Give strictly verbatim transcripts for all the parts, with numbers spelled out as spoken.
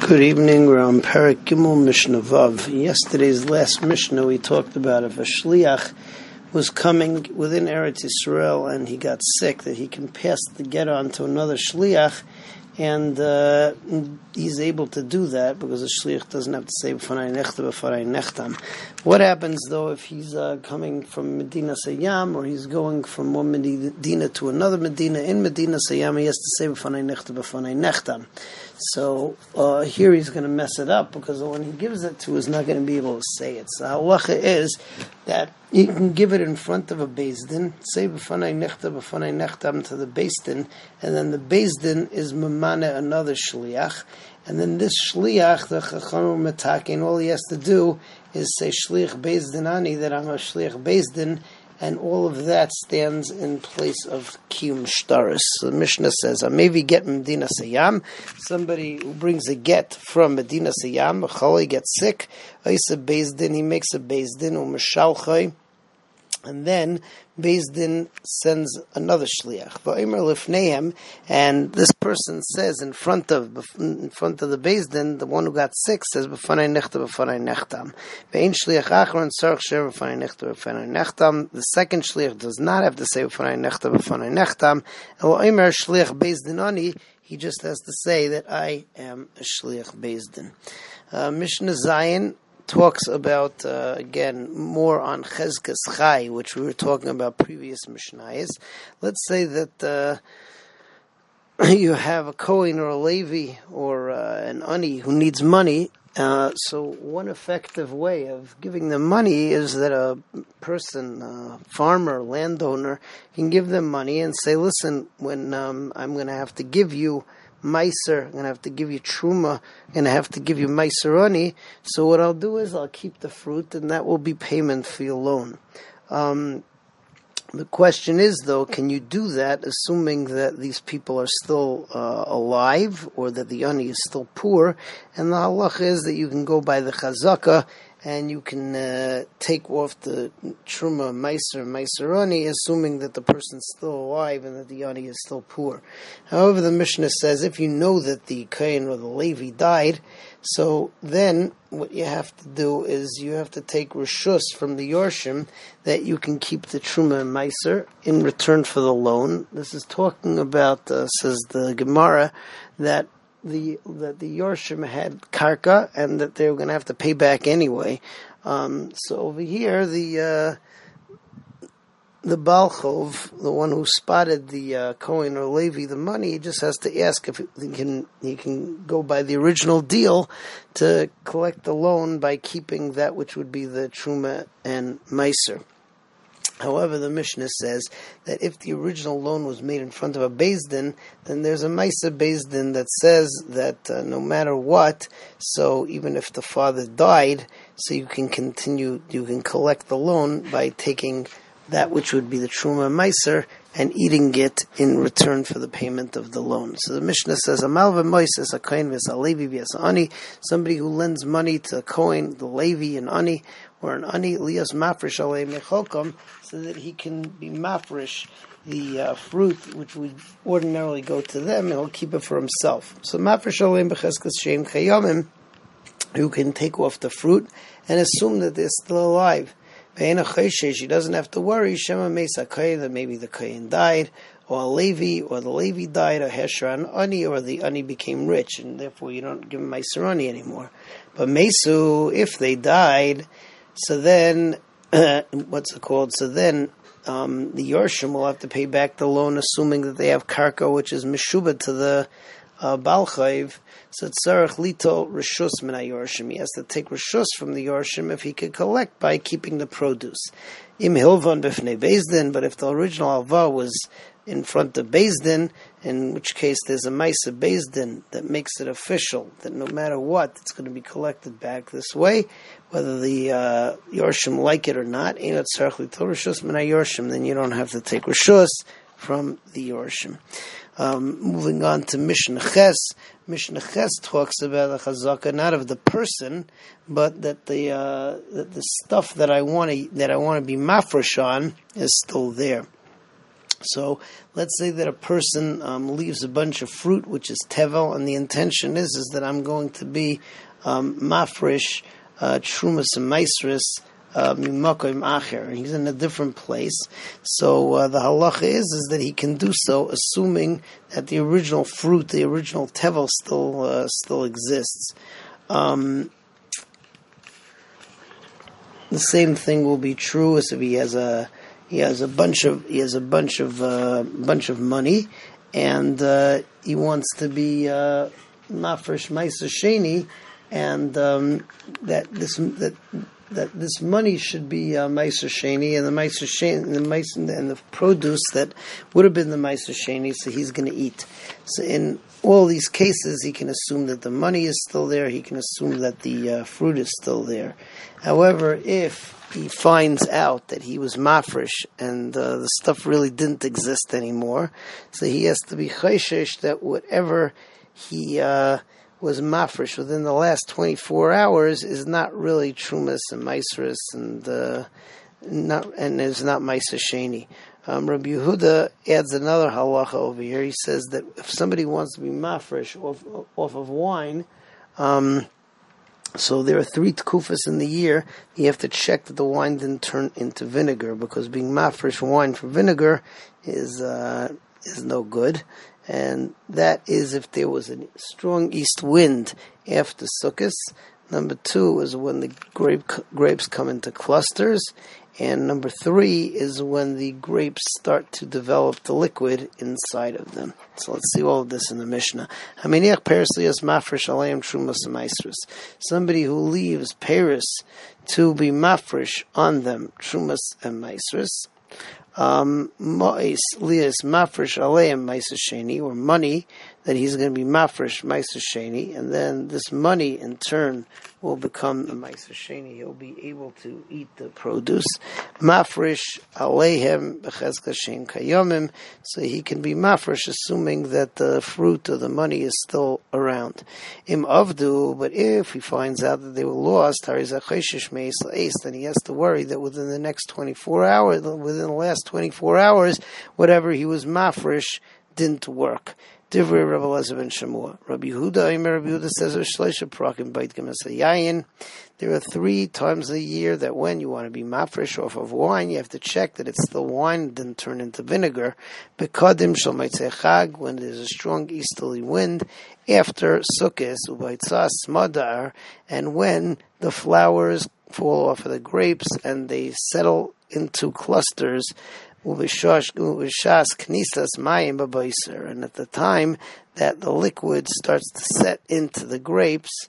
Good evening, we're on Perek Gimel, Mishnah Vav. Yesterday's last Mishnah we talked about if a shliach was coming within Eretz Yisrael and he got sick, that he can pass the get on to another shliach, and uh, he's able to do that because the shliach doesn't have to say B'fanei nechtam, B'fanei nechtam. What happens though if he's uh, coming from Medina Sayyam, or he's going from one Medina to another Medina? In Medina Sayyam he has to say B'fanei nechtam, B'fanei nechtam. So uh, here he's going to mess it up because the one he gives it to is not going to be able to say it. So the halacha is that he can give it in front of a beisdin, say b'fanei nechtam, b'fanei nechtam to the beisdin, and then the beisdin is m'maneh another shliach, and then this shliach, the chachamim metakin, all he has to do is say shliach beisdin ani, that I'm a shliach beisdin, and all of that stands in place of kiyum shtaris. So the Mishnah says, I may be get Medina Sayyam. Somebody who brings a get from Medina Sayyam, a cholei gets sick, I say beisdin, he makes a beisdin, or m'shalchai, and then beisdin sends another shliach. Va'omer lifneihem, and this person says in front of in front of the beisdin, the one who got sick says b'fanei nechtam, b'fanei nechtam. Ve'ein shliach achron tzarich she'er b'fanei nechtam, b'fanei nechtam. The second shliach does not have to say b'fanei nechtam, b'fanei nechtam. Va'omer shliach beisdin ani, he just has to say that I am a shliach beisdin. Uh, Mishnah Zayin talks about, uh, again, more on Chezkas Chai, which we were talking about previous Mishnayos. Let's say that uh, you have a Kohen or a Levi or uh, an Ani who needs money. Uh, so one effective way of giving them money is that a person, a farmer, landowner, can give them money and say, listen, when um, I'm going to have to give you Meiser, I'm going to have to give you truma, I'm going to have to give you meiseroni, so what I'll do is I'll keep the fruit, and that will be payment for your loan. Um, the question is, though, can you do that, assuming that these people are still uh, alive, or that the ani is still poor? And the halacha is that you can go by the chazaka, and you can uh, take off the truma, meiser, meiseroni, assuming that the person's still alive and that the ani is still poor. However, the Mishnah says if you know that the Kohen or the Levi died, so then what you have to do is you have to take reshus from the Yorshim that you can keep the truma and meiser in return for the loan. This is talking about, uh, says the Gemara, that The, that the Yorshim had Karka and that they were going to have to pay back anyway. Um, so over here, the uh, the Balhov, the one who spotted the uh, Kohen or Levi the money, he just has to ask if he can he can go by the original deal to collect the loan by keeping that which would be the truma and meiser. However, the Mishnah says that if the original loan was made in front of a beisdin, then there's a Meisr Beisdin that says that uh, no matter what, so even if the father died, so you can continue, you can collect the loan by taking that which would be the truma meiser and eating it in return for the payment of the loan. So the Mishnah says, somebody who lends money to a Kohen, the Levi, and Ani, or an Ani, lias mafresh alei mechokom, so that he can be mafresh the uh, fruit which would ordinarily go to them, and he'll keep it for himself. So mafresh alei becheskas sheim chayomim, who can take off the fruit and assume that they're still alive. She doesn't have to worry that maybe the Kohen died, or Levi, or the Levi died, or Heshran Ani, or the Ani became rich, and therefore you don't give him Meiseroni anymore. But Mesu, if they died, so then, uh, what's it called? So then um, the Yorshim will have to pay back the loan, assuming that they have Karka, which is Meshuba to the Uh, Balhov, so tzarech litol reshus min haYorshim. He has to take reshus from the Yorshim if he could collect by keeping the produce. Im hilvan b'fnei beisdin, but if the original halva was in front of beisdin, in which case there's a meiser beisdin that makes it official that no matter what, it's going to be collected back this way, whether the uh, Yorshim like it or not. Einot tzarech litol reshus min haYorshim, then you don't have to take reshus from the Yorshim. Um, moving on to Mishnah Ches. Mishnah Ches talks about the chazaka, not of the person, but that the uh, that the stuff that I want to that I want to be mafresh on is still there. So let's say that a person um, leaves a bunch of fruit, which is tevel, and the intention is is that I'm going to be um, mafresh, uh, trumas u'Maasros, mimakom acher. He's in a different place. So uh, the halacha is is that he can do so, assuming that the original fruit, the original tevel, still uh, still exists. Um, the same thing will be true as if he has a he has a bunch of he has a bunch of uh, bunch of money, and uh, he wants to be mafresh meiser sheni, and um, that this that. that this money should be uh, meiser sheni, and the meiser sheni, and the meiser, and the produce that would have been the meiser sheni, so he's going to eat. So in all these cases, he can assume that the money is still there. He can assume that the uh, fruit is still there. However, if he finds out that he was mafresh and uh, the stuff really didn't exist anymore, so he has to be chayshesh that whatever he Uh, was mafresh within the last twenty-four hours is not really trumas and meiseris and uh, not and is not meisachini. Um, Rabbi Yehuda adds another halacha over here. He says that if somebody wants to be mafresh off, off of wine, um, so there are three tekufos in the year, you have to check that the wine didn't turn into vinegar, because being mafresh wine for vinegar is uh, is no good. And that is if there was a strong east wind after Sukkot. Number two is when the grape, grapes come into clusters. And number three is when the grapes start to develop the liquid inside of them. So let's see all of this in the Mishnah. Somebody who leaves Paris to be mafresh on them, trumas and meisros. Um, or money that he's going to be mafresh meiser sheni, and then this money in turn will become the meiser sheni. He'll be able to eat the produce. Mafresh aleihem b'chezkas shein kayomim, so he can be mafresh assuming that the fruit or the money is still around. Im avdu, but if he finds out that they were lost, then he has to worry that within the next twenty-four hours, within the last twenty-four hours, whatever he was mafresh didn't work. Divrei Rabbi Elazar ben Shmuel. Rabbi Yehuda, Rabbi Yehuda says, there are three times a year that when you want to be mafresh off of wine, you have to check that it's still wine, didn't turn into vinegar. Bekadim shel maitzei chag, when there's a strong easterly wind, after Sukkos, ubaitzas madar, and when the flowers fall off of the grapes and they settle into clusters, and at the time that the liquid starts to set into the grapes,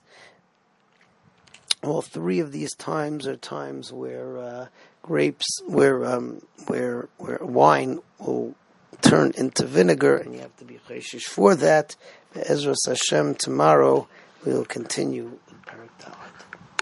all three of these times are times where uh, grapes, where um, where where wine will turn into vinegar, and you have to be chayshish for that. Be'ezras Hashem, tomorrow we will continue with Perek Gimel.